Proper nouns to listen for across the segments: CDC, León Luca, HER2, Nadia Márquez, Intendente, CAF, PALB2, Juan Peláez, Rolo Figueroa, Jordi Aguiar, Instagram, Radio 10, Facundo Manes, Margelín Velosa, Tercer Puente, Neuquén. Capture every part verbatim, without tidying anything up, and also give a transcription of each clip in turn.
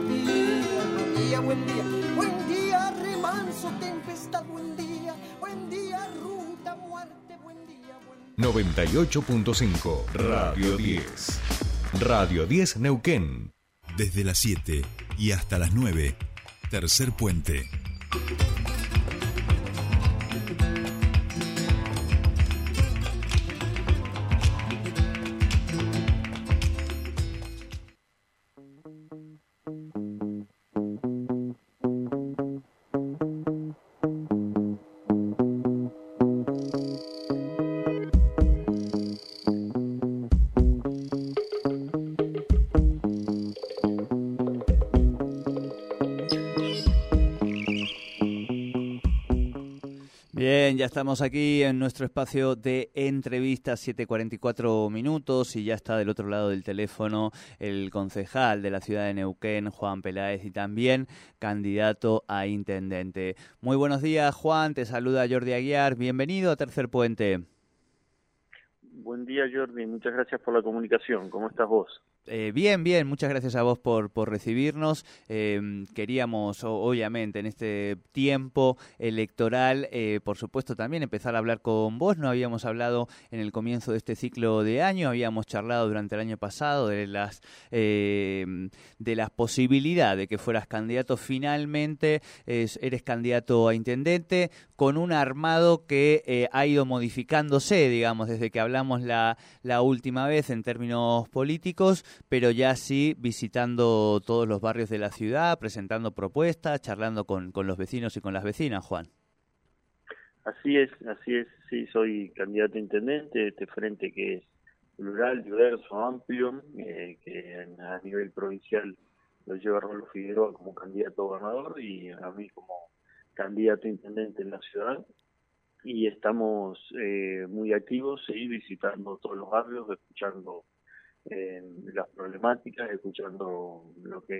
ti. Buen día, buen día, buen día, remanso, tempestad, buen día, buen día, ruta, muerte, buen día, buen día. noventa y ocho punto cinco Radio diez. Radio diez Neuquén. Desde las siete y hasta las nueve, Tercer Puente. Ya estamos aquí en nuestro espacio de entrevistas, siete cuarenta y cuatro minutos, y ya está del otro lado del teléfono el concejal de la ciudad de Neuquén, Juan Peláez, y también candidato a intendente. Muy buenos días, Juan, te saluda Jordi Aguiar, bienvenido a Tercer Puente. Buen día, Jordi, muchas gracias por la comunicación, ¿cómo estás vos? Eh, bien, bien, muchas gracias a vos por, por recibirnos. Eh, queríamos, obviamente, en este tiempo electoral, eh, por supuesto, también empezar a hablar con vos. No habíamos hablado en el comienzo de este ciclo de año, habíamos charlado durante el año pasado de las eh, de las posibilidades de que fueras candidato. Finalmente es, eres candidato a intendente con un armado que eh, ha ido modificándose, digamos, desde que hablamos la, la última vez en términos políticos, pero ya sí visitando todos los barrios de la ciudad, presentando propuestas, charlando con, con los vecinos y con las vecinas, Juan. Así es, así es, sí, soy candidato a intendente de este frente que es plural, diverso, amplio, eh, que a nivel provincial lo lleva Rolo Figueroa como candidato a gobernador y a mí como candidato a intendente en la ciudad. Y estamos eh, muy activos, sí, visitando todos los barrios, escuchando Eh, las problemáticas, escuchando lo que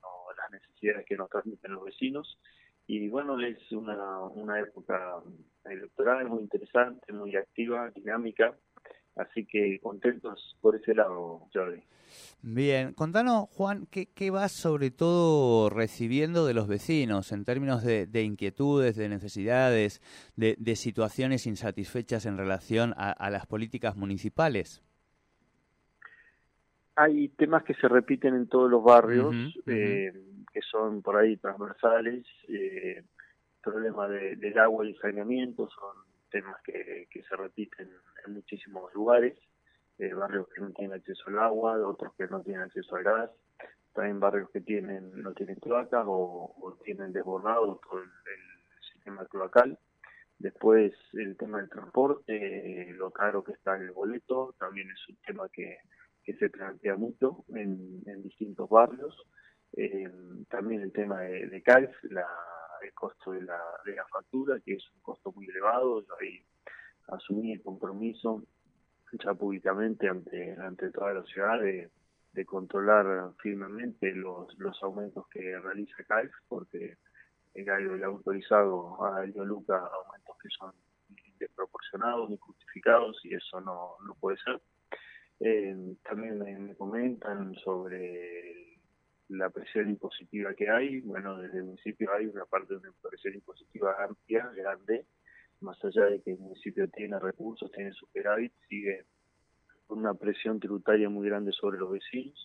no, las necesidades que nos transmiten los vecinos. Y bueno, es una, una época electoral muy interesante, muy activa, dinámica, así que contentos por ese lado, Jordi. Bien, contanos, Juan, ¿qué, qué vas sobre todo recibiendo de los vecinos en términos de, de inquietudes, de necesidades, de, de situaciones insatisfechas en relación a, a las políticas municipales? Hay temas que se repiten en todos los barrios, uh-huh, uh-huh. Eh, que son por ahí transversales. Eh, el problema de, del agua y el saneamiento son temas que, que se repiten en muchísimos lugares. Eh, barrios que no tienen acceso al agua, otros que no tienen acceso al gas. También barrios que tienen no tienen cloacas o, o tienen desbordado todo el, el sistema cloacal. Después el tema del transporte, eh, lo caro que está en el boleto, también es un tema que... que se plantea mucho en, en distintos barrios. Eh, también el tema de, de C A F, la, el costo de la, de la factura, que es un costo muy elevado. Yo ahí asumí el compromiso ya públicamente ante, ante toda la ciudad de, de controlar firmemente los, los aumentos que realiza C A F, porque el gallo le ha autorizado a León Luca aumentos que son desproporcionados, injustificados, y eso no, no puede ser. Eh, también me, me comentan sobre la presión impositiva que hay. Bueno, desde el municipio hay una parte de una presión impositiva amplia, grande, más allá de que el municipio tiene recursos, tiene superávit, sigue con una presión tributaria muy grande sobre los vecinos.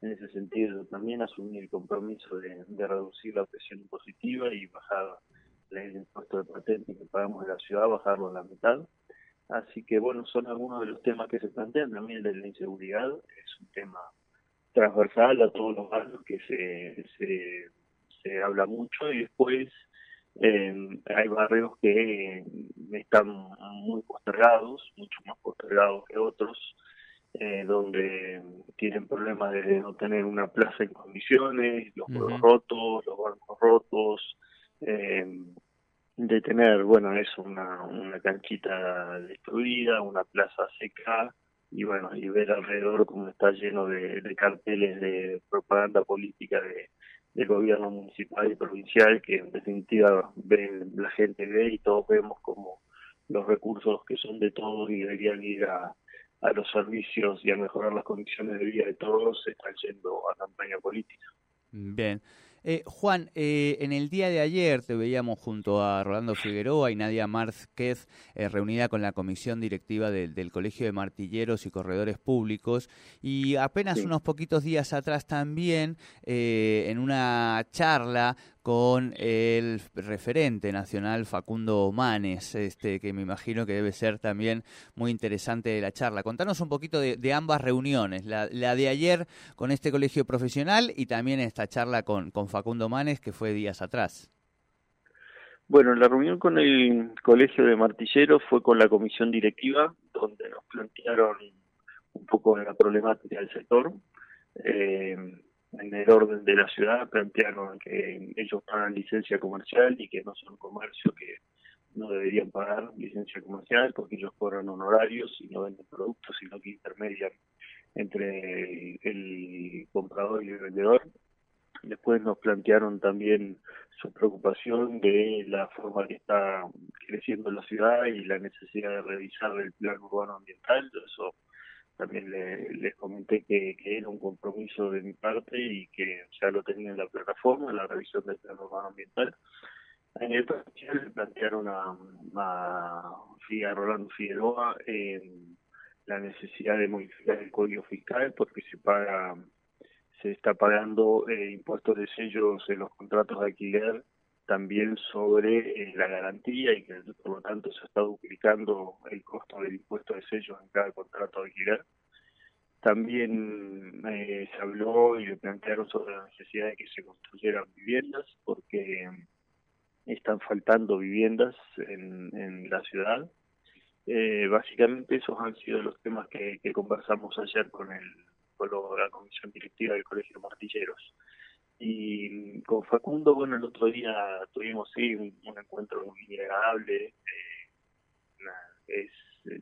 En ese sentido, también asumí el compromiso de, de reducir la presión impositiva y bajar el impuesto de patente que pagamos en la ciudad, bajarlo a la mitad. Así que, bueno, son algunos de los temas que se plantean. También el de la inseguridad es un tema transversal a todos los barrios que se, se, se habla mucho. Y después eh, hay barrios que están muy postergados, mucho más postergados que otros, eh, donde tienen problemas de no tener una plaza en condiciones, los pueblos uh-huh. rotos, los bancos rotos, eh, de tener, bueno, es una, una canchita destruida, una plaza seca, y bueno, y ver alrededor cómo está lleno de, de carteles de propaganda política de, del gobierno municipal y provincial, que en definitiva ven, la gente ve y todos vemos como los recursos que son de todos y deberían ir a, a los servicios y a mejorar las condiciones de vida de todos están yendo a campaña política. Bien. Eh, Juan, eh, en el día de ayer te veíamos junto a Rolo Figueroa y Nadia Márquez eh, reunida con la comisión directiva de, del Colegio de Martilleros y Corredores Públicos, y apenas sí. unos poquitos días atrás también eh, en una charla con el referente nacional Facundo Manes, este, que me imagino que debe ser también muy interesante la charla. Contanos un poquito de, de ambas reuniones, la, la de ayer con este colegio profesional y también esta charla con, con Facundo Manes, que fue días atrás. Bueno, la reunión con el Colegio de Martilleros fue con la comisión directiva, donde nos plantearon un poco la problemática del sector. Eh, en el orden de la ciudad plantearon que ellos pagan licencia comercial y que no son comercio, que no deberían pagar licencia comercial porque ellos cobran honorarios y no venden productos, sino que intermedian entre el, el comprador y el vendedor. Después nos plantearon también su preocupación de la forma que está creciendo la ciudad y la necesidad de revisar el plan urbano ambiental. Eso también le, les comenté que, que era un compromiso de mi parte y que ya lo tenía en la plataforma, la revisión del plan urbano ambiental. En el particular le plantearon a, a, a Rolo Figueroa eh, la necesidad de modificar el código fiscal porque se paga... se está pagando eh, impuestos de sellos en los contratos de alquiler también sobre eh, la garantía y que por lo tanto se está duplicando el costo del impuesto de sellos en cada contrato de alquiler. También eh, se habló y le plantearon sobre la necesidad de que se construyeran viviendas porque están faltando viviendas en, en la ciudad. Eh, básicamente esos han sido los temas que, que conversamos ayer con el con la comisión directiva del Colegio de Martilleros. Y con Facundo, bueno, el otro día tuvimos sí, un, un encuentro muy agradable. Eh, una, es,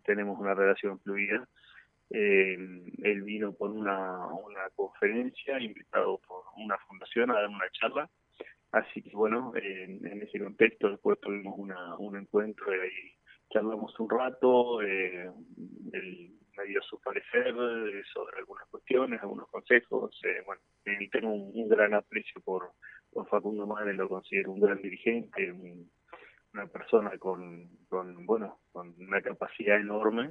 tenemos una relación fluida. Eh, él vino por una, una conferencia, invitado por una fundación a dar una charla. Así que, bueno, en, en ese contexto después tuvimos una, un encuentro y charlamos un rato. Eh, el, me dio su parecer sobre algunas cuestiones, algunos consejos. Eh, bueno, él tengo un, un gran aprecio por, por Facundo Manes, lo considero un gran dirigente, un, una persona con, con, bueno, con una capacidad enorme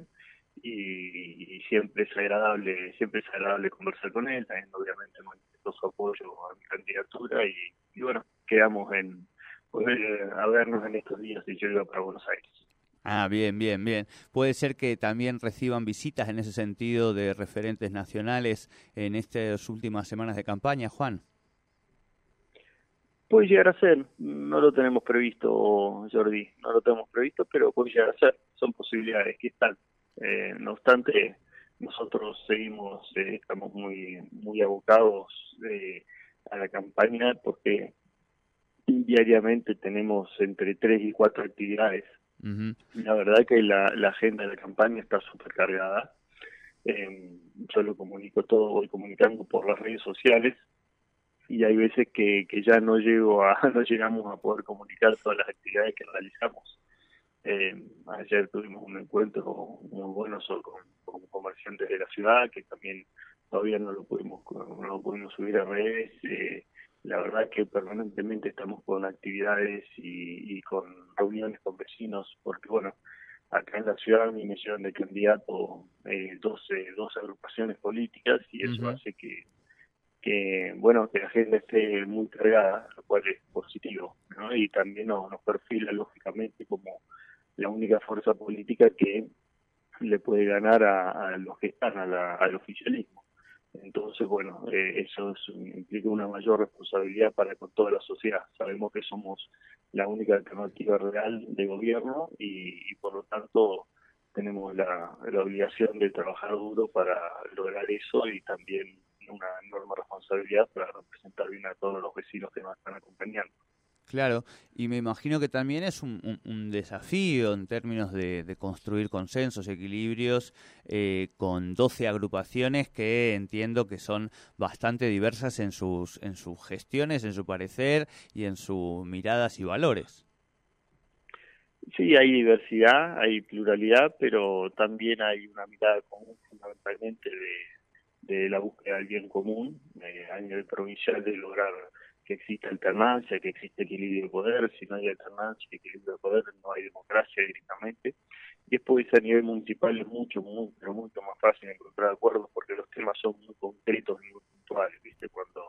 y, y siempre es agradable, siempre es agradable conversar con él. También obviamente manifestó su apoyo a mi candidatura y, y bueno, quedamos en poder eh, a vernos en estos días y yo iba para Buenos Aires. Ah, bien, bien, bien. ¿Puede ser que también reciban visitas en ese sentido de referentes nacionales en estas últimas semanas de campaña, Juan? Puede llegar a ser. No lo tenemos previsto, Jordi. No lo tenemos previsto, pero puede llegar a ser. Son posibilidades que están. Eh, no obstante, nosotros seguimos, eh, estamos muy, muy abocados eh, a la campaña porque diariamente tenemos entre tres y cuatro actividades. Uh-huh. La verdad que la, la agenda de la campaña está súper cargada. Eh, yo lo comunico todo, voy comunicando por las redes sociales y hay veces que, que ya no llego a, no llegamos a poder comunicar todas las actividades que realizamos. Eh, ayer tuvimos un encuentro muy bueno con, con comerciantes de la ciudad que también todavía no lo pudimos, no lo pudimos subir a redes. Eh, La verdad que permanentemente estamos con actividades y, y con reuniones con vecinos, porque bueno, acá en la ciudad a mí me llevan de candidato eh, doce, dos agrupaciones políticas y eso uh-huh. hace que, que, bueno, que la gente esté muy cargada, lo cual es positivo, ¿no? Y también no, nos perfila lógicamente como la única fuerza política que le puede ganar a, a los que están a la, al oficialismo. Entonces, bueno, eh, eso es, implica una mayor responsabilidad para con toda la sociedad. Sabemos que somos la única alternativa real de gobierno y, y por lo tanto tenemos la, la obligación de trabajar duro para lograr eso y también una enorme responsabilidad para representar bien a todos los vecinos que nos están acompañando. Claro, y me imagino que también es un, un, un desafío en términos de, de construir consensos y equilibrios eh, con doce agrupaciones que entiendo que son bastante diversas en sus, en sus gestiones, en su parecer y en sus miradas y valores. Sí, hay diversidad, hay pluralidad, pero también hay una mirada común fundamentalmente de... de la búsqueda del bien común eh, a nivel provincial, de lograr que exista alternancia, que existe equilibrio de poder. Si no hay alternancia y equilibrio de poder, no hay democracia directamente. Y después a nivel municipal es mucho, muy, pero mucho más fácil encontrar acuerdos, porque los temas son muy concretos y muy puntuales, ¿viste? Cuando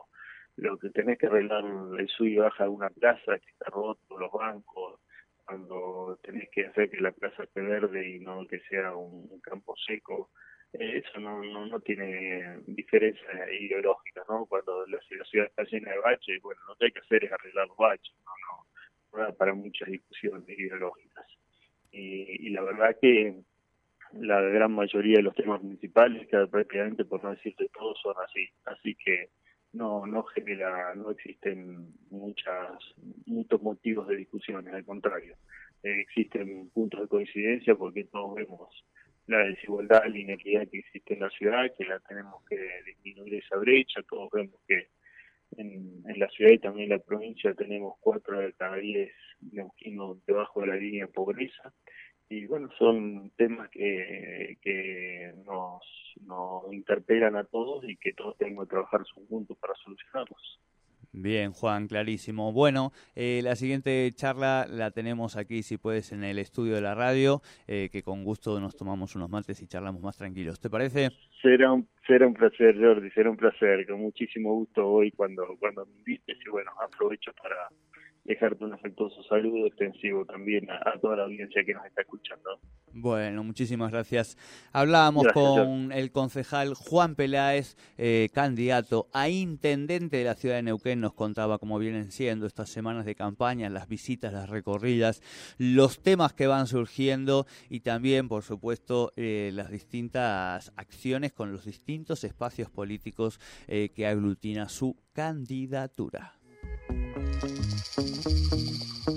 lo que tenés que arreglar, el sub y baja de una plaza que está roto, los bancos, cuando tenés que hacer que la plaza esté verde y no que sea un, un campo seco, eso no, no no tiene diferencia ideológica, ¿no? Cuando la, la ciudad está llena de baches, bueno, lo que hay que hacer es arreglar los baches, no, no, no para muchas discusiones ideológicas. Y, y la verdad que la gran mayoría de los temas municipales, que prácticamente por no decirte todos, son así, así que no no genera, no existen muchas muchos motivos de discusiones, al contrario, eh, existen puntos de coincidencia, porque todos vemos la desigualdad, la inequidad que existe en la ciudad, que la tenemos que disminuir esa brecha. Todos vemos que en, en la ciudad y también en la provincia tenemos cuatro de cada diez neuquinos debajo de la línea de pobreza, y bueno, son temas que, que nos, nos interpelan a todos y que todos tenemos que trabajar juntos para solucionarlos. Bien, Juan, clarísimo. Bueno, eh, la siguiente charla la tenemos aquí, si puedes, en el estudio de la radio, eh, que con gusto nos tomamos unos mates y charlamos más tranquilos. ¿Te parece? Será un, será un placer, Jordi, será un placer. Con muchísimo gusto hoy cuando, cuando me invites, y bueno, aprovecho para dejarte un afectuoso saludo extensivo también a, a toda la audiencia que nos está escuchando. Bueno, muchísimas gracias. Hablábamos gracias, con gracias. el concejal Juan Peláez, eh, candidato a intendente de la ciudad de Neuquén. Nos contaba cómo vienen siendo estas semanas de campaña, las visitas, las recorridas, los temas que van surgiendo y también, por supuesto, eh, las distintas acciones con los distintos espacios políticos eh, que aglutina su candidatura. Thank you.